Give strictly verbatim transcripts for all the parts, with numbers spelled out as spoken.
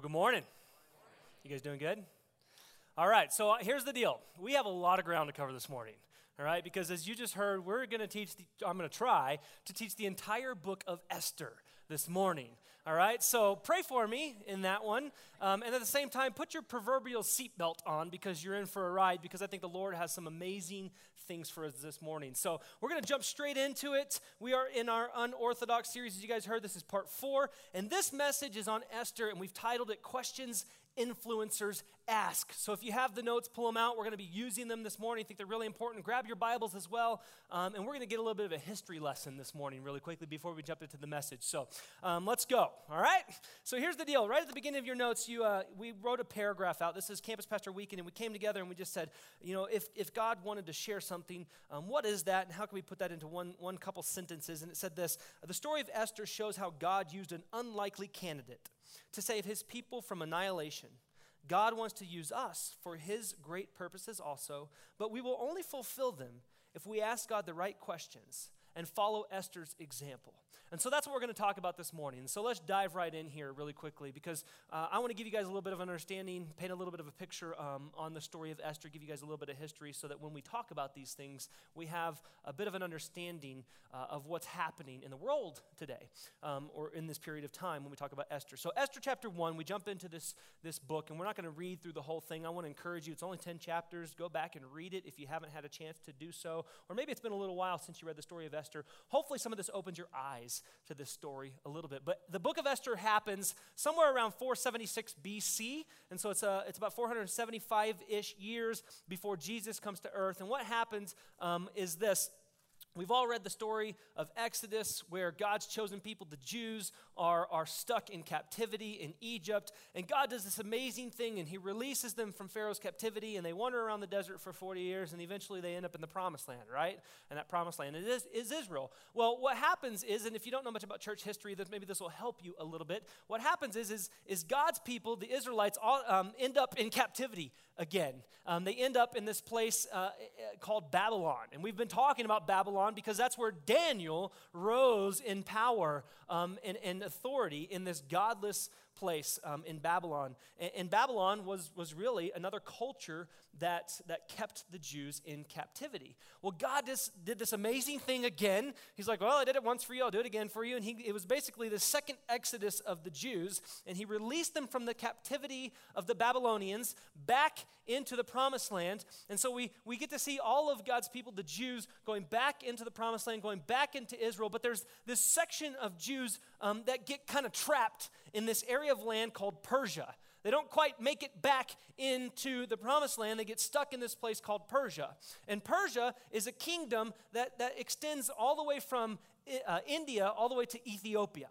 Well, good morning. You guys doing good? All right, so here's the deal. We have a lot of ground to cover this morning, all right? Because as you just heard, we're going to teach, the, I'm going to try to teach the entire book of Esther this morning, all right? So pray for me in that one. Um, and at the same time, put your proverbial seatbelt on because you're in for a ride, because I think the Lord has some amazing things for us this morning. So we're going to jump straight into it. We are in our Unorthodox series. As you guys heard, this is part four. And this message is on Esther, and we've titled it Questions Influencers Ask. So if you have the notes, pull them out. We're going to be using them this morning. I think they're really important. Grab your Bibles as well. Um, and we're going to get a little bit of a history lesson this morning really quickly before we jump into the message. So um, let's go. All right. So here's the deal. Right at the beginning of your notes, you uh, we wrote a paragraph out. This is Campus Pastor Weekend, and we came together and we just said, you know, if if God wanted to share something, um, what is that? And how can we put that into one, one couple sentences? And it said this: the story of Esther shows how God used an unlikely candidate to save his people from annihilation. God wants to use us for his great purposes also, but we will only fulfill them if we ask God the right questions and follow Esther's example. And so that's what we're going to talk about this morning. So let's dive right in here really quickly, because uh, I want to give you guys a little bit of understanding, paint a little bit of a picture um, on the story of Esther, give you guys a little bit of history so that when we talk about these things, we have a bit of an understanding uh, of what's happening in the world today um, or in this period of time when we talk about Esther. So Esther chapter one, we jump into this, this book, and we're not going to read through the whole thing. I want to encourage you, it's only ten chapters. Go back and read it if you haven't had a chance to do so, or maybe it's been a little while since you read the story of Esther. Esther. Hopefully some of this opens your eyes to this story a little bit. But the book of Esther happens somewhere around four seventy-six B C, and so it's a, it's about four seventy-five-ish years before Jesus comes to earth. And what happens um, is this. We've all read the story of Exodus, where God's chosen people, the Jews, are, are stuck in captivity in Egypt. And God does this amazing thing, and he releases them from Pharaoh's captivity, and they wander around the desert for forty years, and eventually they end up in the promised land, right? And that promised land it is, is Israel. Well, what happens is, and if you don't know much about church history, this, maybe this will help you a little bit. What happens is, is, is God's people, the Israelites, all, um, end up in captivity again. Um, they end up in this place uh, called Babylon. And we've been talking about Babylon because that's where Daniel rose in power um, and, and authority in this godless place um, in Babylon. And, and Babylon was, was really another culture that, that kept the Jews in captivity. Well, God just did this amazing thing again. He's like, well, I did it once for you, I'll do it again for you. And he, it was basically the second exodus of the Jews, and he released them from the captivity of the Babylonians back into the promised land. And so we, we get to see all of God's people, the Jews, going back into the promised land, going back into Israel. But there's this section of Jews um, that get kind of trapped in this area of land called Persia. They don't quite make it back into the promised land. They get stuck in this place called Persia. And Persia is a kingdom that, that extends all the way from uh, India all the way to Ethiopia.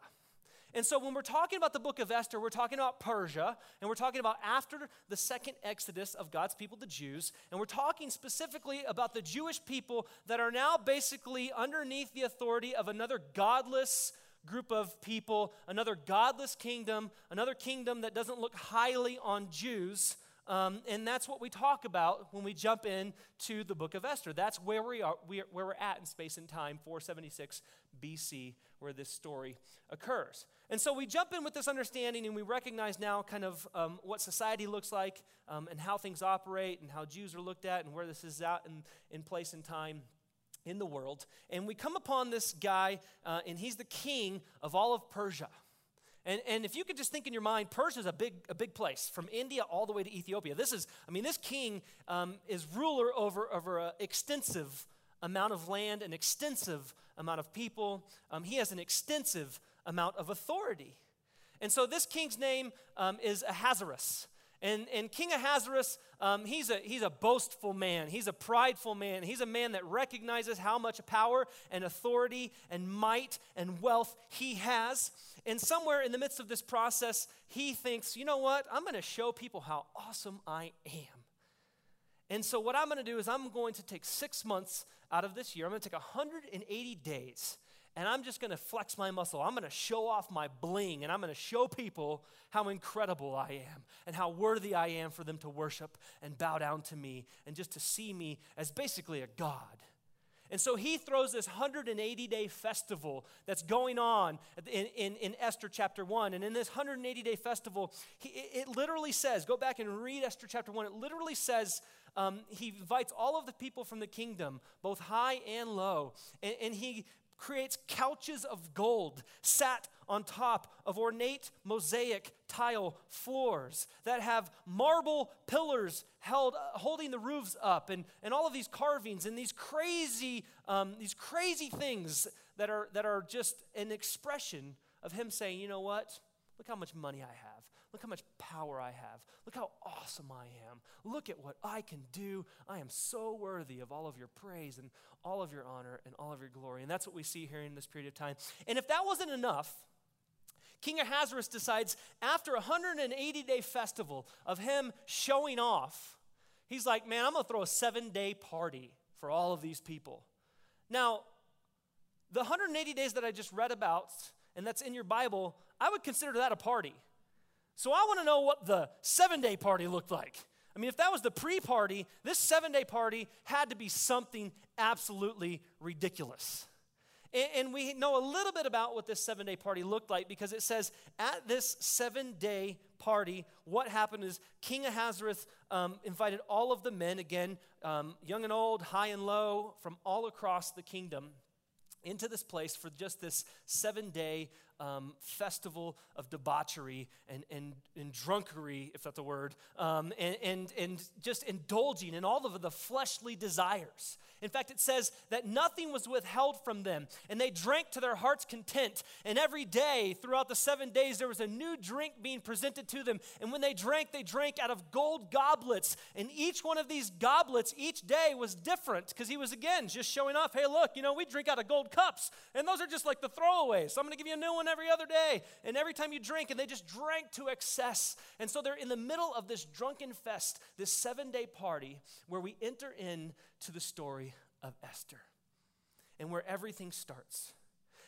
And so when we're talking about the book of Esther, we're talking about Persia, and we're talking about after the second exodus of God's people, the Jews, and we're talking specifically about the Jewish people that are now basically underneath the authority of another godless group of people, another godless kingdom, another kingdom that doesn't look highly on Jews. Um, and that's what we talk about when we jump in to the book of Esther. That's where we are, we are, where we're at in space and time, four seventy-six B C, where this story occurs. And so we jump in with this understanding, and we recognize now kind of um, what society looks like um, and how things operate and how Jews are looked at and where this is out in, in place and time in the world. And we come upon this guy, uh, and he's the king of all of Persia. And, and if you could just think in your mind, Persia is a big, a big place, from India all the way to Ethiopia. This is, I mean, this king um, is ruler over, over an extensive amount of land, an extensive amount of people. Um, he has an extensive amount of authority. And so this king's name um, is Ahasuerus. And, and King Ahasuerus, um, he's, a, he's a boastful man. He's a prideful man. He's a man that recognizes how much power and authority and might and wealth he has. And somewhere in the midst of this process, he thinks, you know what? I'm going to show people how awesome I am. And so what I'm going to do is I'm going to take six months out of this year. I'm going to take one hundred eighty days, and I'm just going to flex my muscle. I'm going to show off my bling, and I'm going to show people how incredible I am and how worthy I am for them to worship and bow down to me and just to see me as basically a god. And so he throws this one hundred eighty day festival that's going on in, in, in Esther chapter one. And in this one hundred eighty day festival, he, it literally says, go back and read Esther chapter one. It literally says um, he invites all of the people from the kingdom, both high and low. And, and he creates couches of gold sat on top of ornate mosaic tile floors that have marble pillars held, uh, holding the roofs up, and, and all of these carvings and these crazy, um, these crazy things that are, that are just an expression of him saying, you know what? Look how much money I have. Look how much power I have. Look how awesome I am. Look at what I can do. I am so worthy of all of your praise and all of your honor and all of your glory. And that's what we see here in this period of time. And if that wasn't enough, King Ahasuerus decides after a one hundred eighty day festival of him showing off, he's like, man, I'm going to throw a seven day party for all of these people. Now, the one hundred eighty days that I just read about, and that's in your Bible, I would consider that a party. So I want to know what the seven day party looked like. I mean, if that was the pre-party, this seven day party had to be something absolutely ridiculous. And, and we know a little bit about what this seven day party looked like, because it says at this seven day party, what happened is King Ahasuerus um, invited all of the men, again, um, young and old, high and low, from all across the kingdom, into this place for just this seven day um, festival of debauchery and, and, and drunkery, if that's a word, um, and, and, and just indulging in all of the fleshly desires. In fact, it says that nothing was withheld from them, and they drank to their heart's content. And every day throughout the seven days, there was a new drink being presented to them. And when they drank, they drank out of gold goblets. And each one of these goblets each day was different, because he was, again, just showing off, hey, look, you know, we drink out of gold cups, and those are just like the throwaways. So I'm going to give you a new one every other day, and every time you drink, and they just drank to excess. And so they're in the middle of this drunken fest, this seven day party, where we enter into the story of Esther, and where everything starts.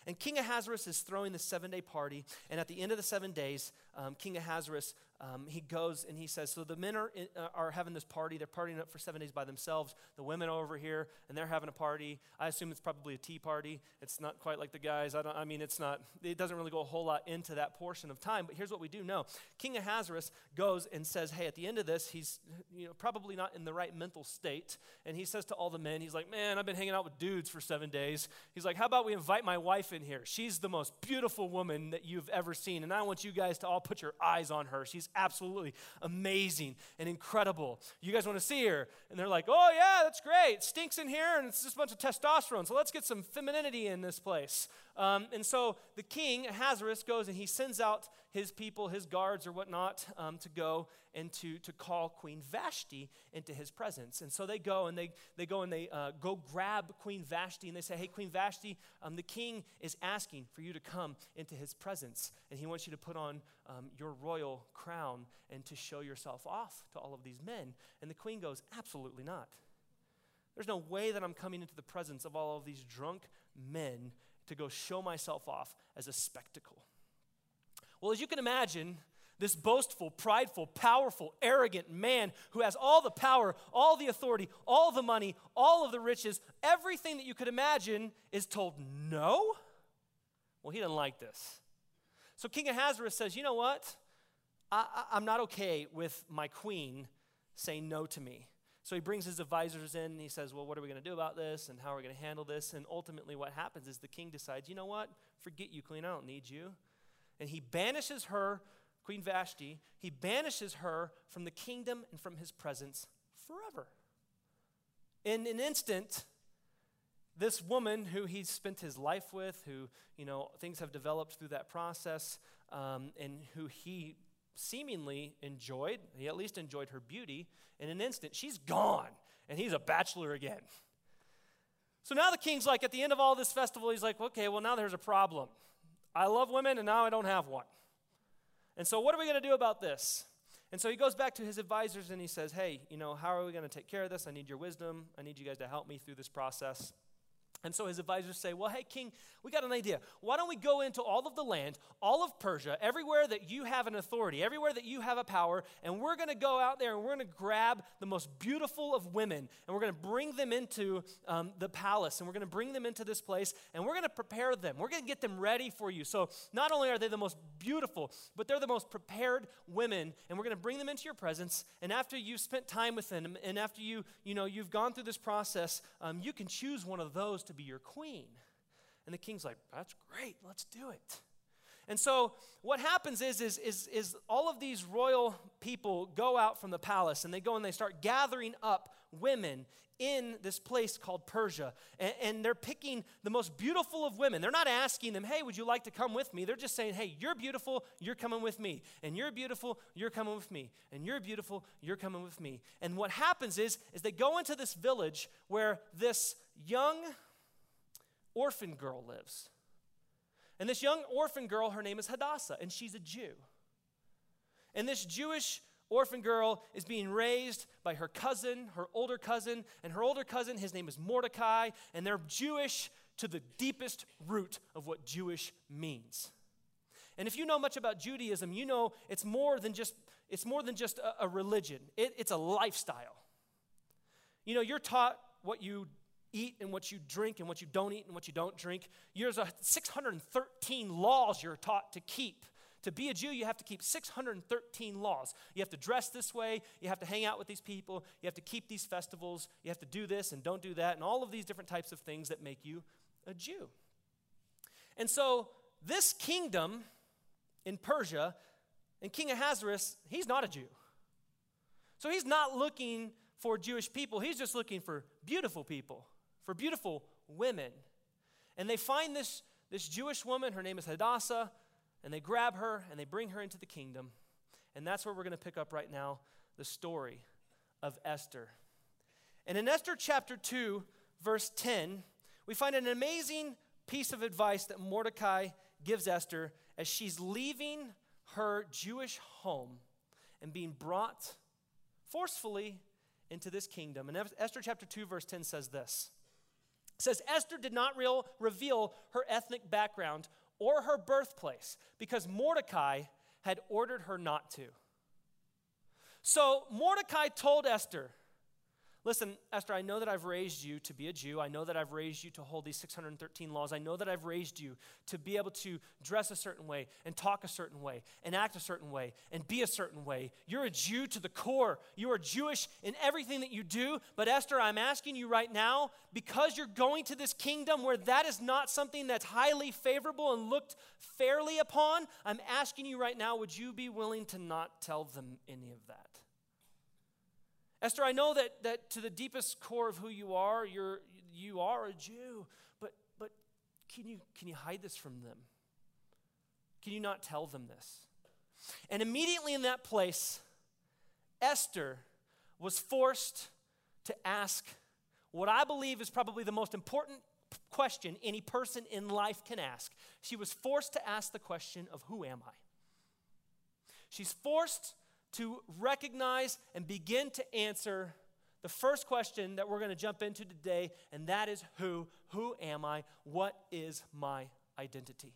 And King Ahasuerus is throwing the seven day party, and at the end of the seven days, um, King Ahasuerus, um, he goes and he says, so the men are, in, uh, are having this party. They're partying up for seven days by themselves. The women are over here, and they're having a party. I assume it's probably a tea party. It's not quite like the guys. I, don't, I mean, it's not. It doesn't really go a whole lot into that portion of time, but here's what we do know. King Ahasuerus goes and says, hey, at the end of this, he's you know probably not in the right mental state, and he says to all the men, he's like, man, I've been hanging out with dudes for seven days. He's like, how about we invite my wife in here? She's the most beautiful woman that you've ever seen, and I want you guys to all put your eyes on her. She's absolutely amazing and incredible. You guys want to see her? And they're like, oh yeah, that's great. It stinks in here, and it's just a bunch of testosterone, so let's get some femininity in this place. Um, and so the king, Ahasuerus, goes and he sends out his people, his guards or whatnot, um, to go and to, to call Queen Vashti into his presence. And so they go and they, they go and they uh, go grab Queen Vashti, and they say, hey, Queen Vashti, um, the king is asking for you to come into his presence, and he wants you to put on um, your royal crown and to show yourself off to all of these men. And the queen goes, absolutely not. There's no way that I'm coming into the presence of all of these drunk men to go show myself off as a spectacle. Well, as you can imagine, this boastful, prideful, powerful, arrogant man who has all the power, all the authority, all the money, all of the riches, everything that you could imagine, is told no? Well, he doesn't like this. So King Ahasuerus says, you know what? I, I, I'm not okay with my queen saying no to me. So he brings his advisors in, and he says, well, what are we going to do about this, and how are we going to handle this? And ultimately what happens is the king decides, you know what? Forget you, queen. I don't need you. And he banishes her, Queen Vashti, he banishes her from the kingdom and from his presence forever. In an instant, this woman who he's spent his life with, who, you know, things have developed through that process, um, and who he seemingly enjoyed, he at least enjoyed her beauty, in an instant, she's gone, and he's a bachelor again. So now the king's like, at the end of all this festival, he's like, okay, well, now there's a problem. I love women, and now I don't have one. And so what are we going to do about this? And so he goes back to his advisors and he says, hey, you know, how are we going to take care of this? I need your wisdom. I need you guys to help me through this process. And so his advisors say, well, hey, king, we got an idea. Why don't we go into all of the land, all of Persia, everywhere that you have an authority, everywhere that you have a power, and we're going to go out there and we're going to grab the most beautiful of women, and we're going to bring them into um, the palace, and we're going to bring them into this place, and we're going to prepare them. We're going to get them ready for you. So not only are they the most beautiful, but they're the most prepared women, and we're going to bring them into your presence, and after you've spent time with them, and after you, you know, you've gone through this process, um, you can choose one of those to to be your queen. And the king's like, that's great, let's do it. And so what happens is, is, is, is all of these royal people go out from the palace, and they go and they start gathering up women in this place called Persia. And, and they're picking the most beautiful of women. They're not asking them, hey, would you like to come with me? They're just saying, hey, you're beautiful, you're coming with me. And you're beautiful, you're coming with me. And you're beautiful, you're coming with me. And what happens is, is they go into this village where this young orphan girl lives. And this young orphan girl, her name is Hadassah, and she's a Jew. And this Jewish orphan girl is being raised by her cousin, her older cousin, and her older cousin, his name is Mordecai, and they're Jewish to the deepest root of what Jewish means. And if you know much about Judaism, you know it's more than just, it's more than just a, a religion. It, it's a lifestyle. You know, you're taught what you eat and what you drink and what you don't eat and what you don't drink. There's six hundred thirteen laws you're taught to keep. To be a Jew, you have to keep six hundred thirteen laws. You have to dress this way. You have to hang out with these people. You have to keep these festivals. You have to do this and don't do that and all of these different types of things that make you a Jew. And so this kingdom in Persia, and King Ahasuerus, he's not a Jew. So he's not looking for Jewish people. He's just looking for beautiful people, for beautiful women. And they find this, this Jewish woman, her name is Hadassah, and they grab her and they bring her into the kingdom. And that's where we're going to pick up right now the story of Esther. And in Esther chapter two, verse ten, we find an amazing piece of advice that Mordecai gives Esther as she's leaving her Jewish home and being brought forcefully into this kingdom. And Esther chapter two, verse ten says this. It says, Esther did not real, reveal her ethnic background or her birthplace because Mordecai had ordered her not to. So Mordecai told Esther, listen, Esther, I know that I've raised you to be a Jew. I know that I've raised you to hold these six hundred thirteen laws. I know that I've raised you to be able to dress a certain way and talk a certain way and act a certain way and be a certain way. You're a Jew to the core. You are Jewish in everything that you do. But Esther, I'm asking you right now, because you're going to this kingdom where that is not something that's highly favorable and looked fairly upon, I'm asking you right now, would you be willing to not tell them any of that? Esther, I know that, that to the deepest core of who you are, you're you are a Jew, but but can you can you hide this from them? Can you not tell them this? And immediately in that place, Esther was forced to ask what I believe is probably the most important question any person in life can ask. She was forced to ask the question of, who am I? She's forced to recognize and begin to answer the first question that we're going to jump into today, and that is who? Who am I? What is my identity?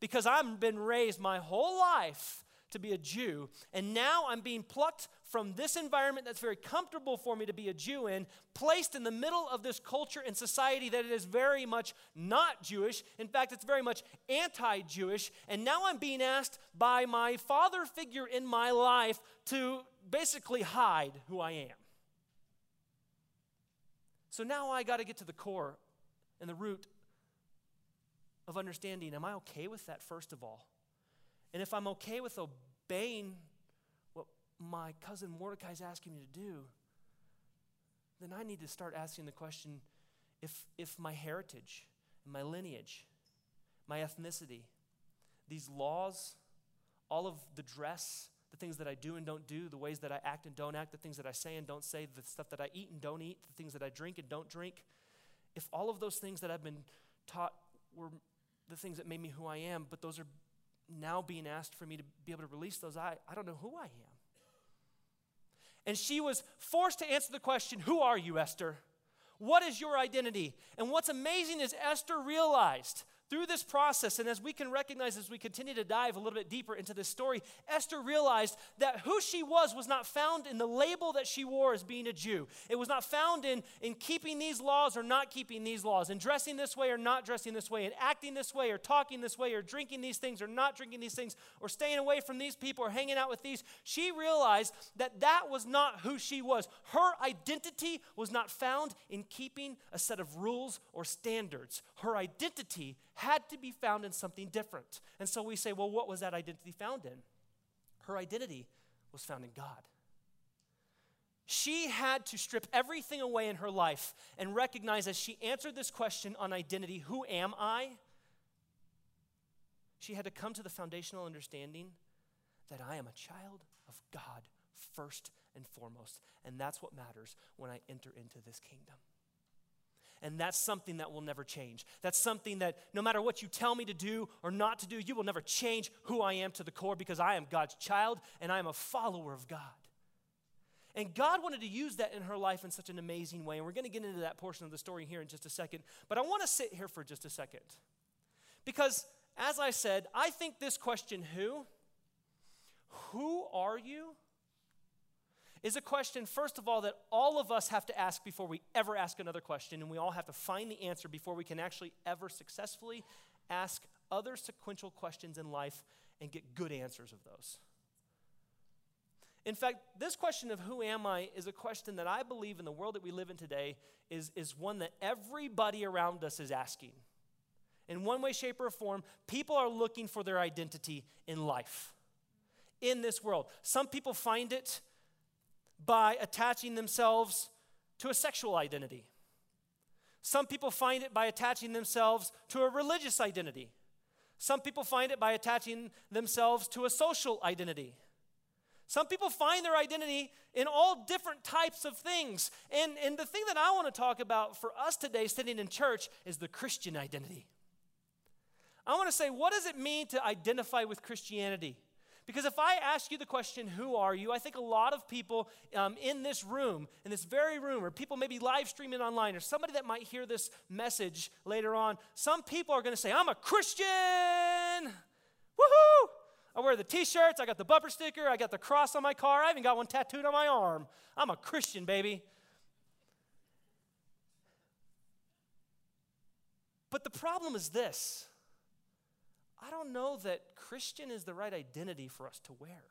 Because I've been raised my whole life to be a Jew, and now I'm being plucked from this environment that's very comfortable for me to be a Jew in, placed in the middle of this culture and society that is very much not Jewish. In fact, it's very much anti-Jewish, and now I'm being asked by my father figure in my life to basically hide who I am. So now I got to get to the core and the root of understanding, am I okay with that first of all? And if I'm okay with obeying what my cousin Mordecai is asking me to do, then I need to start asking the question, if, if my heritage, my lineage, my ethnicity, these laws, all of the dress, the things that I do and don't do, the ways that I act and don't act, the things that I say and don't say, the stuff that I eat and don't eat, the things that I drink and don't drink, if all of those things that I've been taught were the things that made me who I am, but those are now being asked for me to be able to release those, I, I don't know who I am. And she was forced to answer the question, who are you, Esther? What is your identity? And what's amazing is Esther realized through this process, and as we can recognize as we continue to dive a little bit deeper into this story, Esther realized that who she was was not found in the label that she wore as being a Jew. It was not found in, in keeping these laws or not keeping these laws, in dressing this way or not dressing this way, in acting this way or talking this way or drinking these things or not drinking these things or staying away from these people or hanging out with these. She realized that that was not who she was. Her identity was not found in keeping a set of rules or standards. Her identity had to be found in something different. And so we say, well, what was that identity found in? Her identity was found in God. She had to strip everything away in her life and recognize, as she answered this question on identity, who am I? She had to come to the foundational understanding that I am a child of God first and foremost. And that's what matters when I enter into this kingdom. And that's something that will never change. That's something that no matter what you tell me to do or not to do, you will never change who I am to the core, because I am God's child and I am a follower of God. And God wanted to use that in her life in such an amazing way. And we're going to get into that portion of the story here in just a second. But I want to sit here for just a second. Because as I said, I think this question, who? Who are you? Is a question, first of all, that all of us have to ask before we ever ask another question, and we all have to find the answer before we can actually ever successfully ask other sequential questions in life and get good answers of those. In fact, this question of who am I is a question that I believe in the world that we live in today is, is one that everybody around us is asking. In one way, shape, or form, people are looking for their identity in life, in this world. Some people find it by attaching themselves to a sexual identity. Some people find it by attaching themselves to a religious identity. Some people find it by attaching themselves to a social identity. Some people find their identity in all different types of things. And, and the thing that I want to talk about for us today sitting in church is the Christian identity. I want to say, what does it mean to identify with Christianity? Because if I ask you the question, who are you? I think a lot of people um, in this room, in this very room, or people maybe live streaming online, or somebody that might hear this message later on, some people are going to say, I'm a Christian. Woohoo! I wear the t-shirts, I got the bumper sticker, I got the cross on my car, I even got one tattooed on my arm. I'm a Christian, baby. But the problem is this. I don't know that Christian is the right identity for us to wear.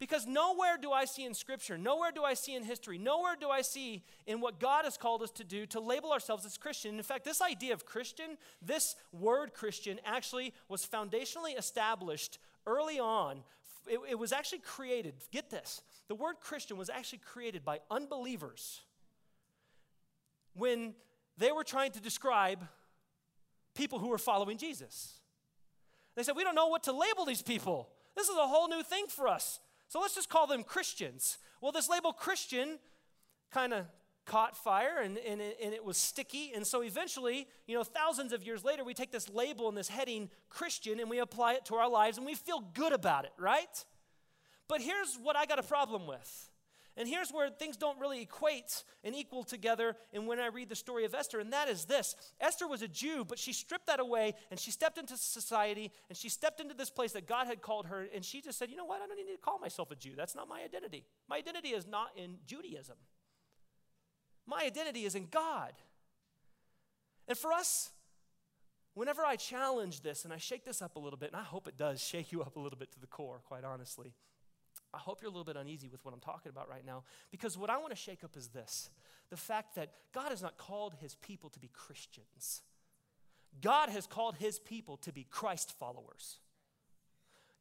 Because nowhere do I see in Scripture, nowhere do I see in history, nowhere do I see in what God has called us to do to label ourselves as Christian. In fact, this idea of Christian, this word Christian, actually was foundationally established early on. It, it was actually created, get this, the word Christian was actually created by unbelievers when they were trying to describe people who were following Jesus. They said, we don't know what to label these people. This is a whole new thing for us. So let's just call them Christians. Well, this label Christian kind of caught fire and, and, and it was sticky. And so eventually, you know, thousands of years later, we take this label and this heading Christian and we apply it to our lives and we feel good about it, right? But here's what I got a problem with. And here's where things don't really equate and equal together and when I read the story of Esther, and that is this. Esther was a Jew, but she stripped that away, and she stepped into society, and she stepped into this place that God had called her, and she just said, you know what, I don't need to call myself a Jew. That's not my identity. My identity is not in Judaism. My identity is in God. And for us, whenever I challenge this, and I shake this up a little bit, and I hope it does shake you up a little bit to the core, quite honestly, I hope you're a little bit uneasy with what I'm talking about right now, because what I want to shake up is this, the fact that God has not called his people to be Christians. God has called his people to be Christ followers.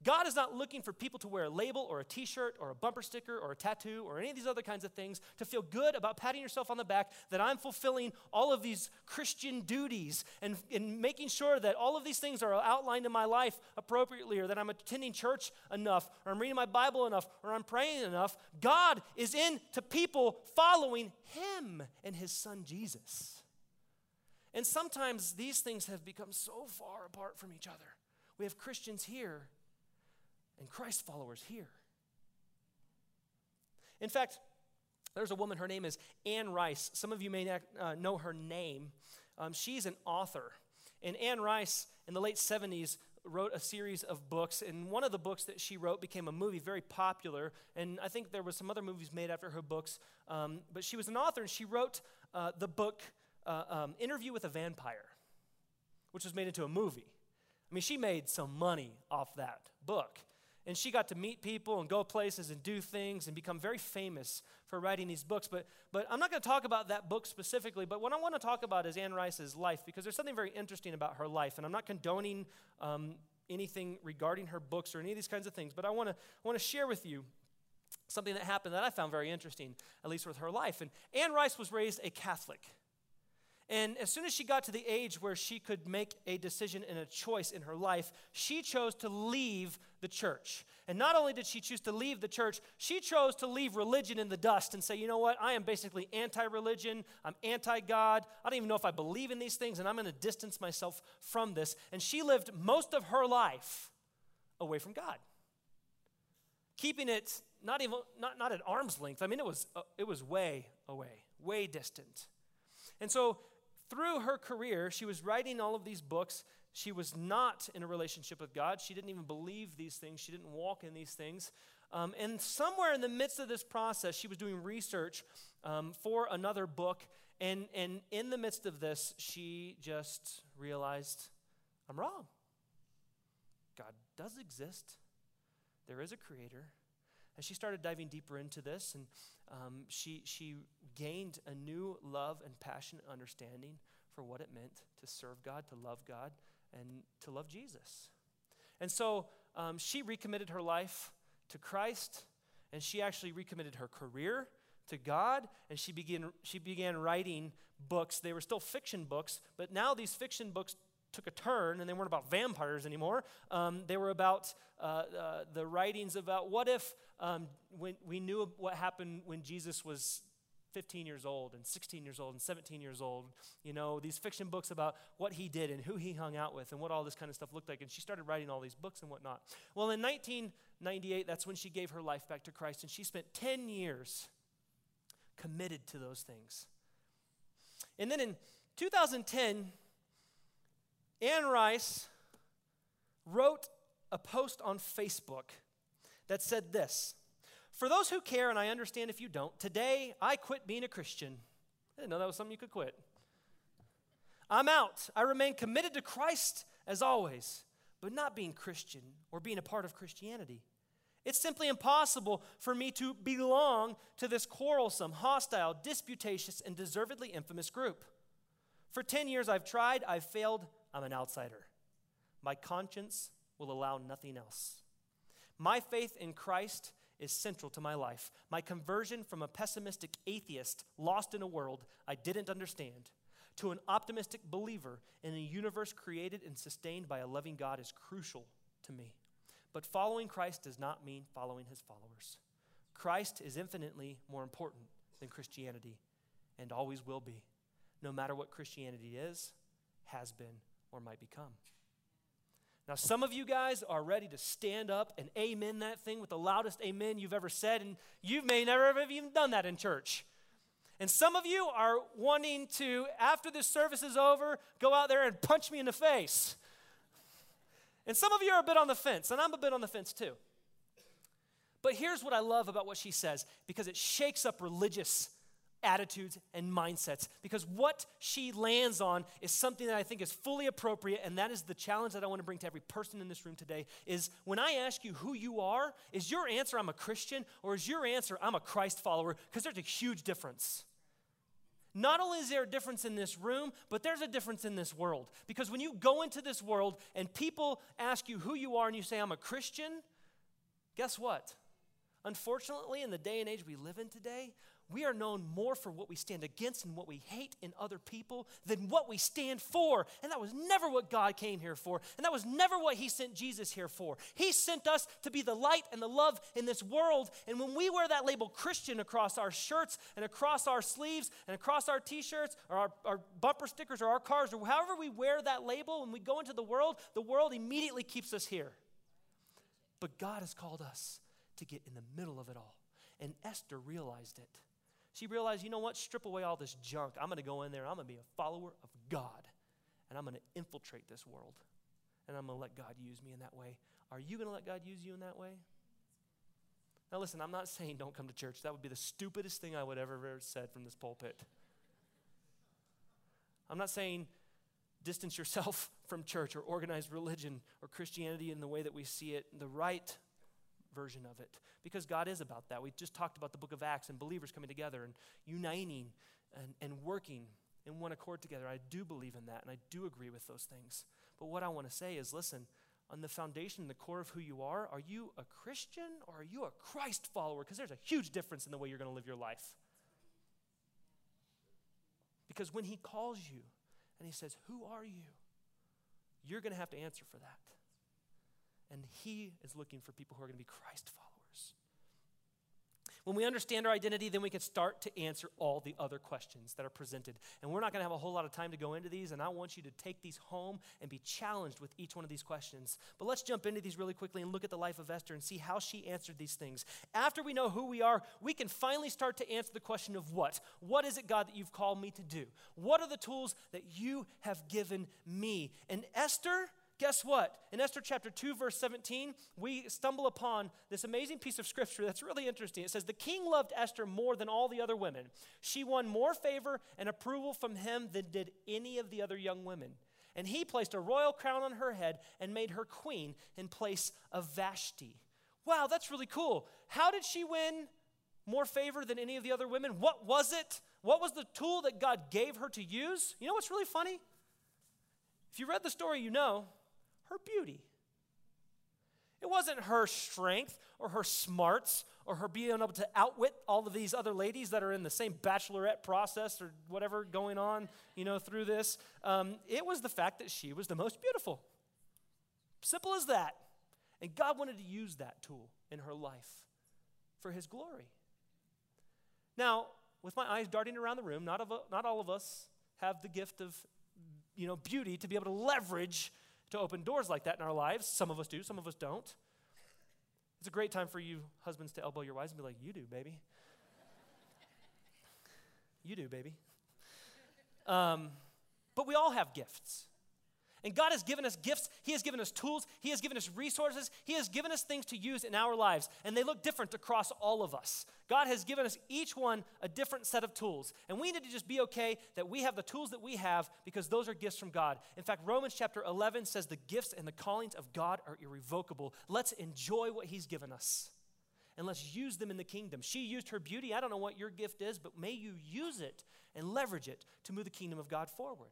God is not looking for people to wear a label or a t-shirt or a bumper sticker or a tattoo or any of these other kinds of things to feel good about patting yourself on the back that I'm fulfilling all of these Christian duties and, and making sure that all of these things are outlined in my life appropriately, or that I'm attending church enough, or I'm reading my Bible enough, or I'm praying enough. God is into people following him and his son Jesus. And sometimes these things have become so far apart from each other. We have Christians here and Christ followers here. In fact, There's a woman, her name is Anne Rice. Some of you may not uh, know her name. Um, she's an author. And Anne Rice, in the late seventies, wrote a series of books, and one of the books that she wrote became a movie, very popular, and I think there were some other movies made after her books, um, but she was an author, and she wrote uh, the book uh, um, Interview with a Vampire, which was made into a movie. I mean, she made some money off that book, and she got to meet people and go places and do things and become very famous for writing these books, but, but I'm not going to talk about that book specifically, but what I want to talk about is Anne Rice's life, because there's something very interesting about her life, and I'm not condoning um, anything regarding her books or any of these kinds of things, but I want to want to share with you something that happened that I found very interesting, at least with her life. And Anne Rice was raised a Catholic, and as soon as she got to the age where she could make a decision and a choice in her life, she chose to leave the church. And not only did she choose to leave the church, she chose to leave religion in the dust and say, you know what, I am basically anti-religion, I'm anti-God, I don't even know if I believe in these things, and I'm going to distance myself from this. And she lived most of her life away from God, keeping it not even not, not at arm's length. I mean, it was, uh, it was way away, way distant. And so, through her career, she was writing all of these books. She was not in a relationship with God. She didn't even believe these things. She didn't walk in these things. Um, and somewhere in the midst of this process, she was doing research um, for another book. And, and in the midst of this, she just realized, I'm wrong. God does exist. There is a creator. And she started diving deeper into this, and um, she, she gained a new love and passionate understanding for what it meant to serve God, to love God, and to love Jesus. And so um, she recommitted her life to Christ, and she actually recommitted her career to God, and she began, she began writing books. They were still fiction books, but now these fiction books took a turn, and they weren't about vampires anymore. Um, they were about uh, uh, the writings about what if um, when we knew what happened when Jesus was fifteen years old and sixteen years old and seventeen years old. You know, these fiction books about what he did and who he hung out with and what all this kind of stuff looked like. And she started writing all these books and whatnot. Well, in nineteen ninety-eight, that's when she gave her life back to Christ, and she spent ten years committed to those things. And then in two thousand ten, Anne Rice wrote a post on Facebook that said this: "For those who care, and I understand if you don't, today I quit being a Christian." I didn't know that was something you could quit. "I'm out. I remain committed to Christ as always, but not being Christian or being a part of Christianity. It's simply impossible for me to belong to this quarrelsome, hostile, disputatious, and deservedly infamous group. For ten years I've tried, I've failed, I'm an outsider. My conscience will allow nothing else. My faith in Christ is central to my life. My conversion from a pessimistic atheist lost in a world I didn't understand to an optimistic believer in a universe created and sustained by a loving God is crucial to me. But following Christ does not mean following his followers. Christ is infinitely more important than Christianity and always will be, no matter what Christianity is, has been, or might become." Now, some of you guys are ready to stand up and amen that thing with the loudest amen you've ever said, and you may never have even done that in church. And some of you are wanting to, after this service is over, go out there and punch me in the face. And some of you are a bit on the fence, and I'm a bit on the fence too. But here's what I love about what she says, because it shakes up religious attitudes and mindsets, because what she lands on is something that I think is fully appropriate, and that is the challenge that I want to bring to every person in this room today. Is when I ask you who you are, is your answer I'm a Christian, or is your answer I'm a Christ follower? Because there's a huge difference. Not only is there a difference in this room, but there's a difference in this world, because when you go into this world and people ask you who you are and you say I'm a Christian, guess what? Unfortunately, in the day and age we live in today, we are known more for what we stand against and what we hate in other people than what we stand for. And that was never what God came here for. And that was never what he sent Jesus here for. He sent us to be the light and the love in this world. And when we wear that label Christian across our shirts and across our sleeves and across our t-shirts or our, our bumper stickers or our cars or however we wear that label, when we go into the world, the world immediately keeps us here. But God has called us to get in the middle of it all. And Esther realized it. She realized, you know what? Strip away all this junk. I'm going to go in there. I'm going to be a follower of God, and I'm going to infiltrate this world, and I'm going to let God use me in that way. Are you going to let God use you in that way? Now, listen, I'm not saying don't come to church. That would be the stupidest thing I would ever have said from this pulpit. I'm not saying distance yourself from church or organized religion or Christianity in the way that we see it, the right version of it, because God is about that. We just talked about the book of Acts and believers coming together and uniting and, and working in one accord together. I do believe in that, and I do agree with those things. But what I want to say is, listen, on the foundation, the core of who you are, are you a Christian or are you a Christ follower? Because there's a huge difference in the way you're going to live your life. Because when he calls you and he says, who are you? You're going to have to answer for that. And he is looking for people who are going to be Christ followers. When we understand our identity, then we can start to answer all the other questions that are presented. And we're not going to have a whole lot of time to go into these, and I want you to take these home and be challenged with each one of these questions. But let's jump into these really quickly and look at the life of Esther and see how she answered these things. After we know who we are, we can finally start to answer the question of what? What is it, God, that you've called me to do? What are the tools that you have given me? And Esther, guess what? In Esther chapter two, verse seventeen, we stumble upon this amazing piece of scripture that's really interesting. It says, the king loved Esther more than all the other women. She won more favor and approval from him than did any of the other young women. And he placed a royal crown on her head and made her queen in place of Vashti. Wow, that's really cool. How did she win more favor than any of the other women? What was it? What was the tool that God gave her to use? You know what's really funny? If you read the story, you know, her beauty. It wasn't her strength or her smarts or her being able to outwit all of these other ladies that are in the same bachelorette process or whatever going on, you know, through this. Um, it was the fact that she was the most beautiful. Simple as that. And God wanted to use that tool in her life for his glory. Now, with my eyes darting around the room, not, of a, not all of us have the gift of, you know, beauty to be able to leverage to open doors like that in our lives. Some of us do, some of us don't. It's a great time for you husbands to elbow your wives and be like, you do, baby. You do, baby. Um, but we all have gifts. And God has given us gifts. He has given us tools. He has given us resources. He has given us things to use in our lives. And they look different across all of us. God has given us each one a different set of tools. And we need to just be okay that we have the tools that we have because those are gifts from God. In fact, Romans chapter eleven says the gifts and the callings of God are irrevocable. Let's enjoy what he's given us. And let's use them in the kingdom. She used her beauty. I don't know what your gift is, but may you use it and leverage it to move the kingdom of God forward.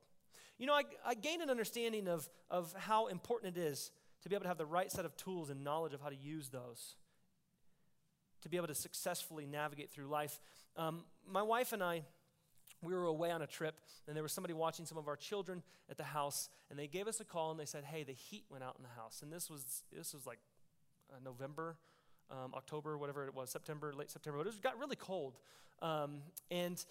You know, I, I gained an understanding of, of how important it is to be able to have the right set of tools and knowledge of how to use those, to be able to successfully navigate through life. Um, my wife and I, we were away on a trip, and there was somebody watching some of our children at the house, and they gave us a call, and they said, hey, the heat went out in the house. And this was this was like uh, November, um, October, whatever it was, September, late September. But it was, got really cold. Um, and...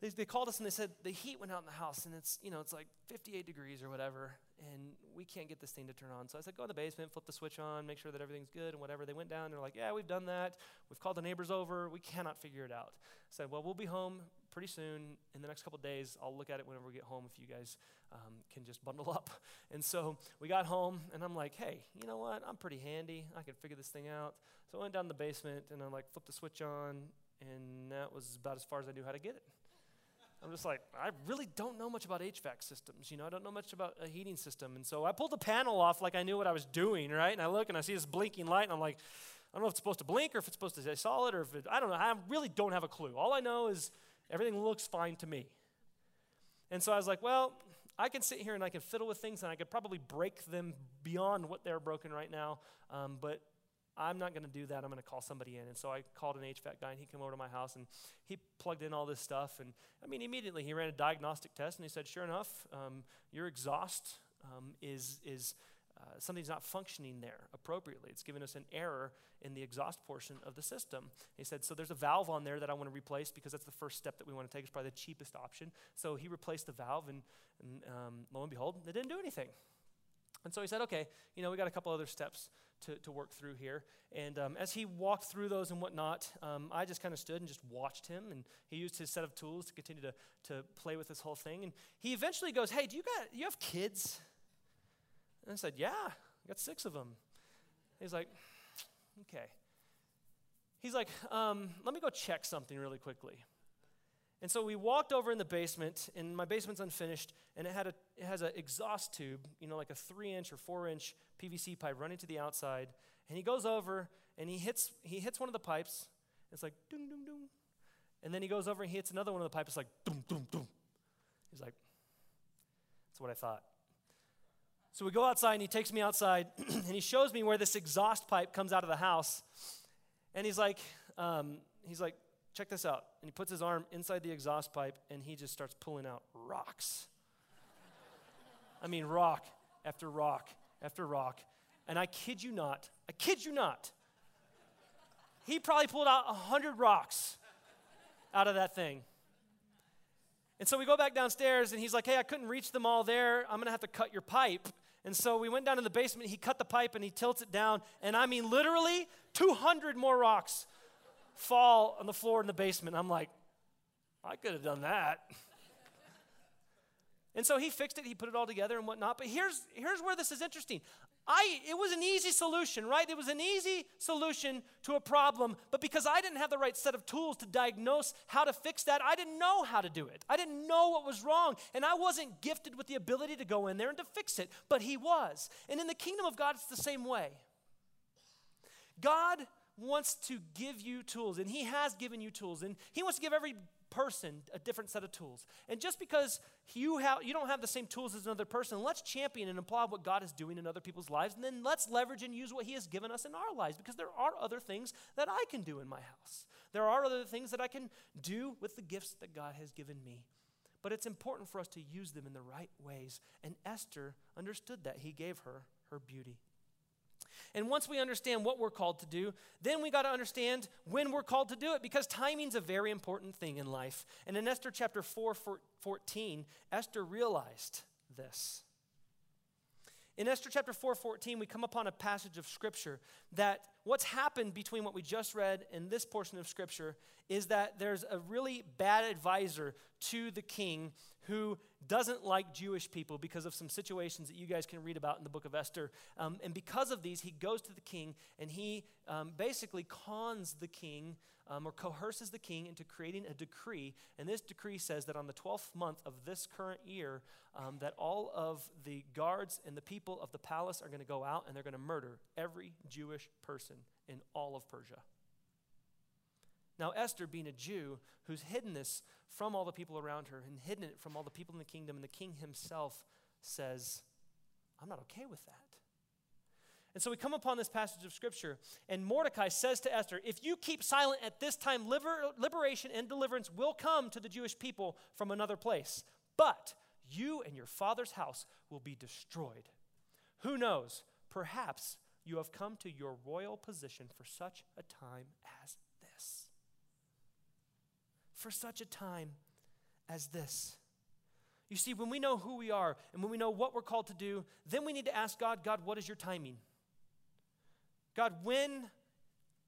They, they called us and they said, the heat went out in the house and it's, you know, it's like fifty-eight degrees or whatever and we can't get this thing to turn on. So I said, go in the basement, flip the switch on, make sure that everything's good and whatever. They went down and they're like, yeah, we've done that. We've called the neighbors over. We cannot figure it out. I said, well, we'll be home pretty soon. In the next couple of days, I'll look at it whenever we get home if you guys um, can just bundle up. And so we got home and I'm like, hey, you know what? I'm pretty handy. I can figure this thing out. So I went down to the basement and I like flipped the switch on and that was about as far as I knew how to get it. I'm just like, I really don't know much about H V A C systems. You know, I don't know much about a heating system. And so I pulled the panel off like I knew what I was doing, right? And I look and I see this blinking light and I'm like, I don't know if it's supposed to blink or if it's supposed to stay solid or if it, I don't know. I really don't have a clue. All I know is everything looks fine to me. And so I was like, well, I can sit here and I can fiddle with things and I could probably break them beyond what they're broken right now. Um, but I'm not going to do that. I'm going to call somebody in. And so I called an H V A C guy, and he came over to my house, and he plugged in all this stuff. And, I mean, immediately he ran a diagnostic test, and he said, sure enough, um, your exhaust um, is, is uh, something's not functioning there appropriately. It's giving us an error in the exhaust portion of the system. He said, so there's a valve on there that I want to replace because that's the first step that we want to take. It's probably the cheapest option. So he replaced the valve, and, and um, lo and behold, it didn't do anything. And so he said, okay, you know, we got a couple other steps to, to work through here. And um, as he walked through those and whatnot, um, I just kind of stood and just watched him. And he used his set of tools to continue to, to play with this whole thing. And he eventually goes, hey, do you got you have kids? And I said, yeah, I got six of them. He's like, okay. He's like, um, let me go check something really quickly. And so we walked over in the basement, and my basement's unfinished, and it had a it has an exhaust tube, you know, like a three-inch or four-inch P V C pipe running to the outside. And he goes over, and he hits he hits one of the pipes. It's like, doom, doom, doom. And then he goes over and he hits another one of the pipes. It's like, doom, doom, doom. He's like, that's what I thought. So we go outside, and he takes me outside, and he shows me where this exhaust pipe comes out of the house. And he's like, um, he's like, check this out. And he puts his arm inside the exhaust pipe, and he just starts pulling out rocks. I mean, rock after rock after rock. And I kid you not, I kid you not, he probably pulled out one hundred rocks out of that thing. And so we go back downstairs, and he's like, hey, I couldn't reach them all there. I'm going to have to cut your pipe. And so we went down in the basement. He cut the pipe, and he tilts it down. And I mean, literally two hundred more rocks fall on the floor in the basement. I'm like, I could have done that. And so he fixed it. He put it all together and whatnot. But here's here's where this is interesting. I It was an easy solution, right? It was an easy solution to a problem. But because I didn't have the right set of tools to diagnose how to fix that, I didn't know how to do it. I didn't know what was wrong. And I wasn't gifted with the ability to go in there and to fix it. But he was. And in the kingdom of God, it's the same way. God wants to give you tools, and he has given you tools, and he wants to give every person a different set of tools. And just because you have you don't have the same tools as another person, let's champion and applaud what God is doing in other people's lives, and then let's leverage and use what he has given us in our lives, because there are other things that I can do in my house. There are other things that I can do with the gifts that God has given me. But it's important for us to use them in the right ways, and Esther understood that. He gave her her beauty. And once we understand what we're called to do, then we got to understand when we're called to do it, because timing's a very important thing in life. And in Esther chapter four fourteen, Esther realized this. In Esther chapter four fourteen, we come upon a passage of Scripture that what's happened between what we just read and this portion of Scripture is that there's a really bad advisor to the king who doesn't like Jewish people because of some situations that you guys can read about in the book of Esther. Um, and because of these, he goes to the king, and he um, basically cons the king um, or coerces the king into creating a decree. And this decree says that on the twelfth month of this current year, um, that all of the guards and the people of the palace are going to go out, and they're going to murder every Jewish person in all of Persia. Now, Esther, being a Jew, who's hidden this from all the people around her and hidden it from all the people in the kingdom, and the king himself says, I'm not okay with that. And so we come upon this passage of Scripture, and Mordecai says to Esther, if you keep silent at this time, liber- liberation and deliverance will come to the Jewish people from another place, but you and your father's house will be destroyed. Who knows? Perhaps you have come to your royal position for such a time as this. For such a time as this. You see, when we know who we are and when we know what we're called to do, then we need to ask God, God, what is your timing? God, when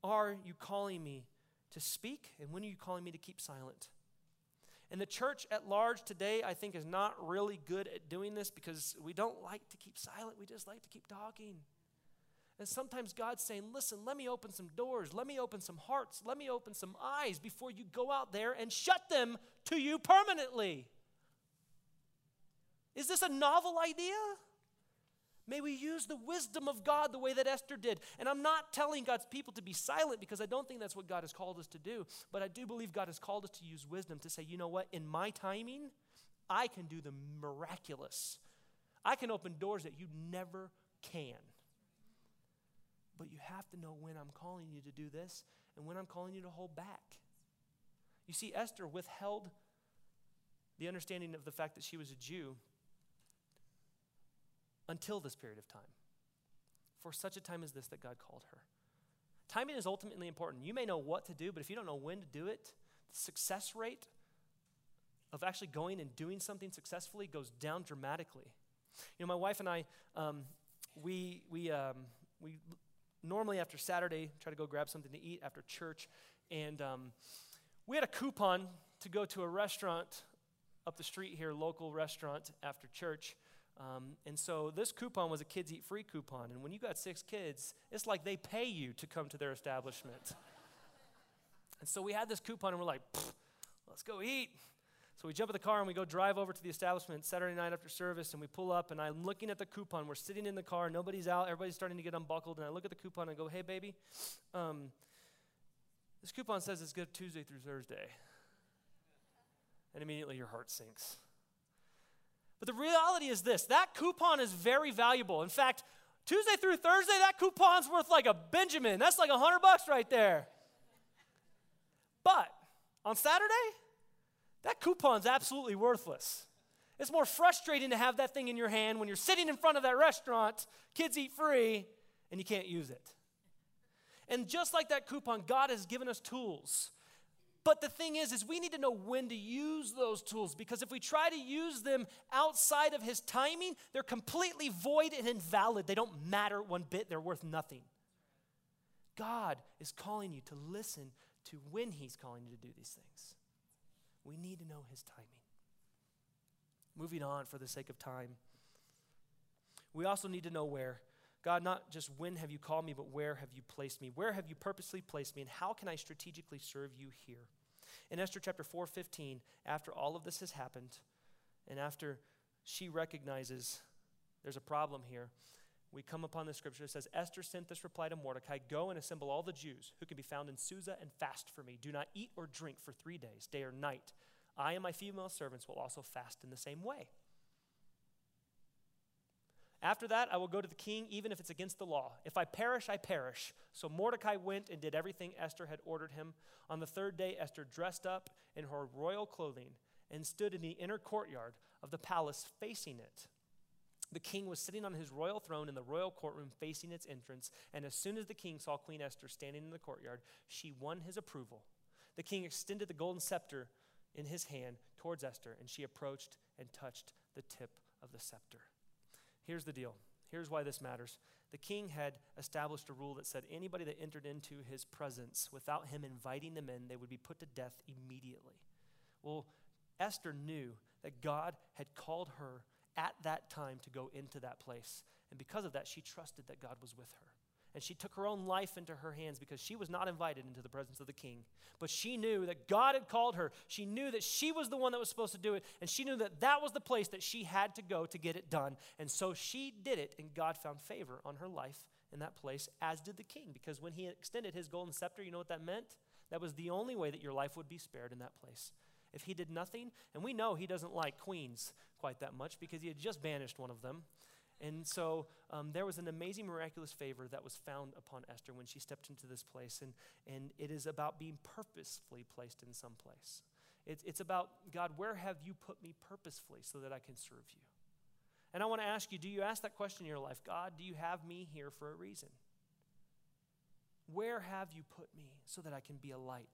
are you calling me to speak, and when are you calling me to keep silent? And the church at large today, I think, is not really good at doing this, because we don't like to keep silent. We just like to keep talking. And sometimes God's saying, listen, let me open some doors. Let me open some hearts. Let me open some eyes before you go out there and shut them to you permanently. Is this a novel idea? May we use the wisdom of God the way that Esther did. And I'm not telling God's people to be silent, because I don't think that's what God has called us to do. But I do believe God has called us to use wisdom to say, you know what, in my timing, I can do the miraculous. I can open doors that you never can. But you have to know when I'm calling you to do this and when I'm calling you to hold back. You see, Esther withheld the understanding of the fact that she was a Jew until this period of time, for such a time as this that God called her. Timing is ultimately important. You may know what to do, but if you don't know when to do it, the success rate of actually going and doing something successfully goes down dramatically. You know, my wife and I, um, we we um, we normally after Saturday try to go grab something to eat after church, and um, we had a coupon to go to a restaurant up the street here, local restaurant after church. Um, and so this coupon was a Kids Eat Free coupon, and when you got six kids, it's like they pay you to come to their establishment. And so we had this coupon, and we're like, let's go eat. So we jump in the car, and we go drive over to the establishment Saturday night after service, and we pull up, and I'm looking at the coupon. We're sitting in the car. Nobody's out. Everybody's starting to get unbuckled, and I look at the coupon, and I go, hey, baby, um, this coupon says it's good Tuesday through Thursday. And immediately your heart sinks. But the reality is this. That coupon is very valuable. In fact, Tuesday through Thursday, that coupon's worth like a Benjamin. That's like a hundred bucks right there. But on Saturday, that coupon's absolutely worthless. It's more frustrating to have that thing in your hand when you're sitting in front of that restaurant, Kids Eat Free, and you can't use it. And just like that coupon, God has given us tools. But the thing is, is we need to know when to use those tools, because if we try to use them outside of his timing, they're completely void and invalid. They don't matter one bit. They're worth nothing. God is calling you to listen to when he's calling you to do these things. We need to know his timing. Moving on for the sake of time. We also need to know where. God, not just when have you called me, but where have you placed me? Where have you purposely placed me, and how can I strategically serve you here? In Esther chapter four fifteen, after all of this has happened, and after she recognizes there's a problem here, we come upon this scripture. It says, Esther sent this reply to Mordecai, go and assemble all the Jews who can be found in Susa and fast for me. Do not eat or drink for three days, day or night. I and my female servants will also fast in the same way. After that, I will go to the king, even if it's against the law. If I perish, I perish. So Mordecai went and did everything Esther had ordered him. On the third day, Esther dressed up in her royal clothing and stood in the inner courtyard of the palace facing it. The king was sitting on his royal throne in the royal courtroom facing its entrance. And as soon as the king saw Queen Esther standing in the courtyard, she won his approval. The king extended the golden scepter in his hand towards Esther, and she approached and touched the tip of the scepter. Here's the deal. Here's why this matters. The king had established a rule that said anybody that entered into his presence without him inviting them in, they would be put to death immediately. Well, Esther knew that God had called her at that time to go into that place. And because of that, she trusted that God was with her. And she took her own life into her hands because she was not invited into the presence of the king. But she knew that God had called her. She knew that she was the one that was supposed to do it. And she knew that that was the place that she had to go to get it done. And so she did it, and God found favor on her life in that place, as did the king. Because when he extended his golden scepter, you know what that meant? That was the only way that your life would be spared in that place. If he did nothing, and we know he doesn't like queens quite that much because he had just banished one of them. And so um, there was an amazing, miraculous favor that was found upon Esther when she stepped into this place. And, and it is about being purposefully placed in some place. It, it's about, God, where have you put me purposefully so that I can serve you? And I want to ask you, do you ask that question in your life? God, do you have me here for a reason? Where have you put me so that I can be a light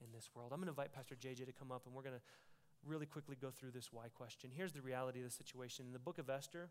in this world? I'm going to invite Pastor J J to come up, and we're going to really quickly go through this why question. Here's the reality of the situation. In the book of Esther,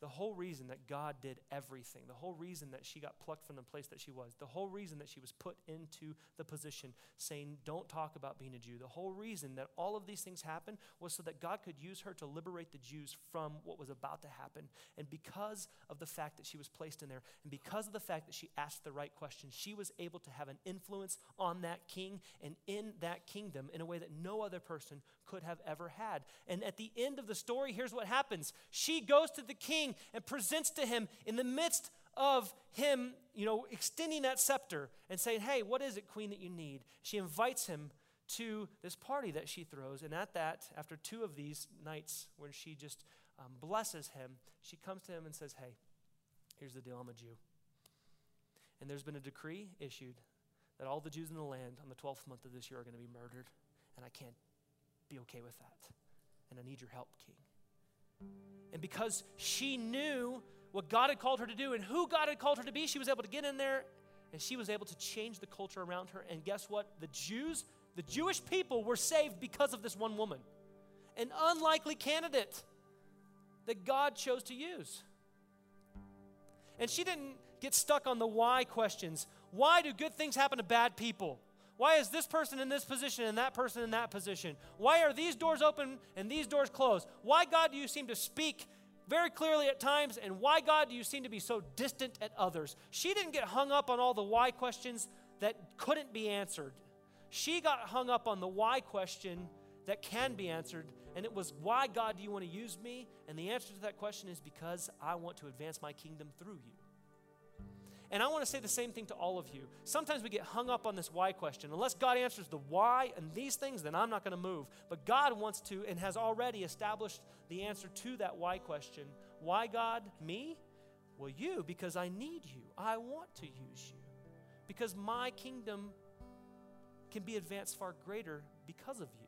the whole reason that God did everything, the whole reason that she got plucked from the place that she was, the whole reason that she was put into the position saying, don't talk about being a Jew, the whole reason that all of these things happened was so that God could use her to liberate the Jews from what was about to happen. And because of the fact that she was placed in there, and because of the fact that she asked the right question, she was able to have an influence on that king and in that kingdom in a way that no other person could have ever had. And at the end of the story, here's what happens. She goes to the king and presents to him in the midst of him, you know, extending that scepter and saying, hey, what is it, queen, that you need? She invites him to this party that she throws. And at that, after two of these nights where she just um, blesses him, she comes to him and says, hey, here's the deal, I'm a Jew. And there's been a decree issued that all the Jews in the land on the twelfth month of this year are going to be murdered. And I can't be okay with that. And I need your help, king. And because she knew what God had called her to do and who God had called her to be, she was able to get in there, and she was able to change the culture around her. And guess what? The Jews, the Jewish people were saved because of this one woman, an unlikely candidate that God chose to use And she didn't get stuck on the why questions. Why do good things happen to bad people? Why is this person in this position and that person in that position? Why are these doors open and these doors closed? Why, God, do you seem to speak very clearly at times? And why, God, do you seem to be so distant at others? She didn't get hung up on all the why questions that couldn't be answered. She got hung up on the why question that can be answered, and it was, why, God, do you want to use me? And the answer to that question is, because I want to advance my kingdom through you. And I want to say the same thing to all of you. Sometimes we get hung up on this why question. Unless God answers the why and these things, then I'm not going to move. But God wants to and has already established the answer to that why question. Why, God? Me? Well, you, because I need you. I want to use you. Because my kingdom can be advanced far greater because of you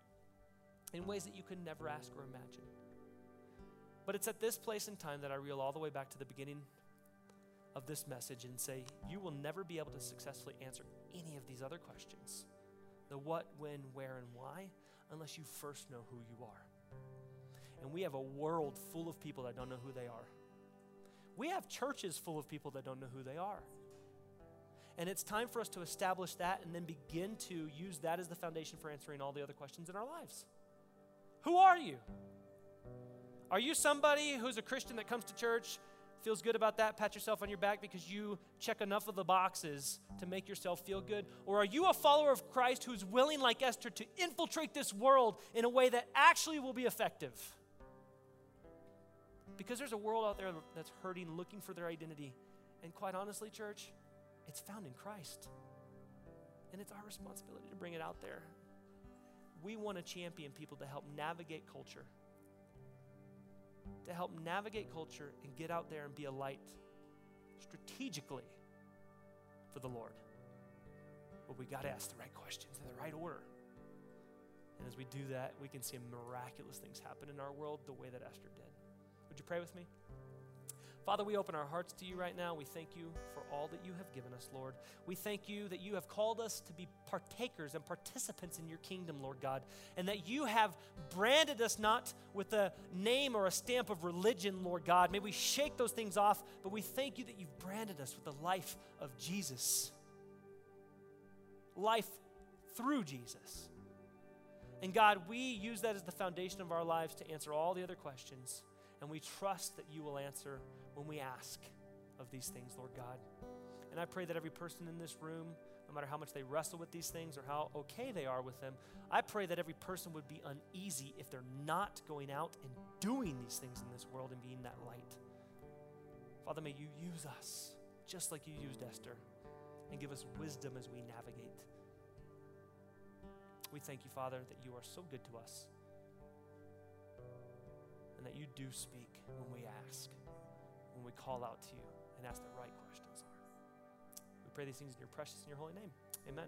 in ways that you could never ask or imagine. But it's at this place in time that I reel all the way back to the beginning of this message and say, you will never be able to successfully answer any of these other questions, the what, when, where, and why, unless you first know who you are. And we have a world full of people that don't know who they are. We have churches full of people that don't know who they are. And it's time for us to establish that and then begin to use that as the foundation for answering all the other questions in our lives. Who are you? Are you somebody who's a Christian that comes to church, feels good about that, pat yourself on your back because you check enough of the boxes to make yourself feel good? Or are you a follower of Christ who's willing, like Esther, to infiltrate this world in a way that actually will be effective? Because there's a world out there that's hurting, looking for their identity. And quite honestly, church, it's found in Christ. And it's our responsibility to bring it out there. We want to champion people to help navigate culture. to help navigate culture and get out there and be a light strategically for the Lord. But we got to ask the right questions in the right order. And as we do that, we can see miraculous things happen in our world the way that Esther did. Would you pray with me? Father, we open our hearts to you right now. We thank you for all that you have given us, Lord. We thank you that you have called us to be partakers and participants in your kingdom, Lord God, and that you have branded us not with a name or a stamp of religion, Lord God. May we shake those things off, but we thank you that you've branded us with the life of Jesus, life through Jesus. And God, we use that as the foundation of our lives to answer all the other questions, and we trust that you will answer when we ask of these things, Lord God. And I pray that every person in this room, no matter how much they wrestle with these things or how okay they are with them, I pray that every person would be uneasy if they're not going out and doing these things in this world and being that light. Father, may you use us just like you used Esther and give us wisdom as we navigate. We thank you, Father, that you are so good to us and that you do speak when we ask. When we call out to you and ask the right questions. We pray these things in your precious and your holy name. Amen.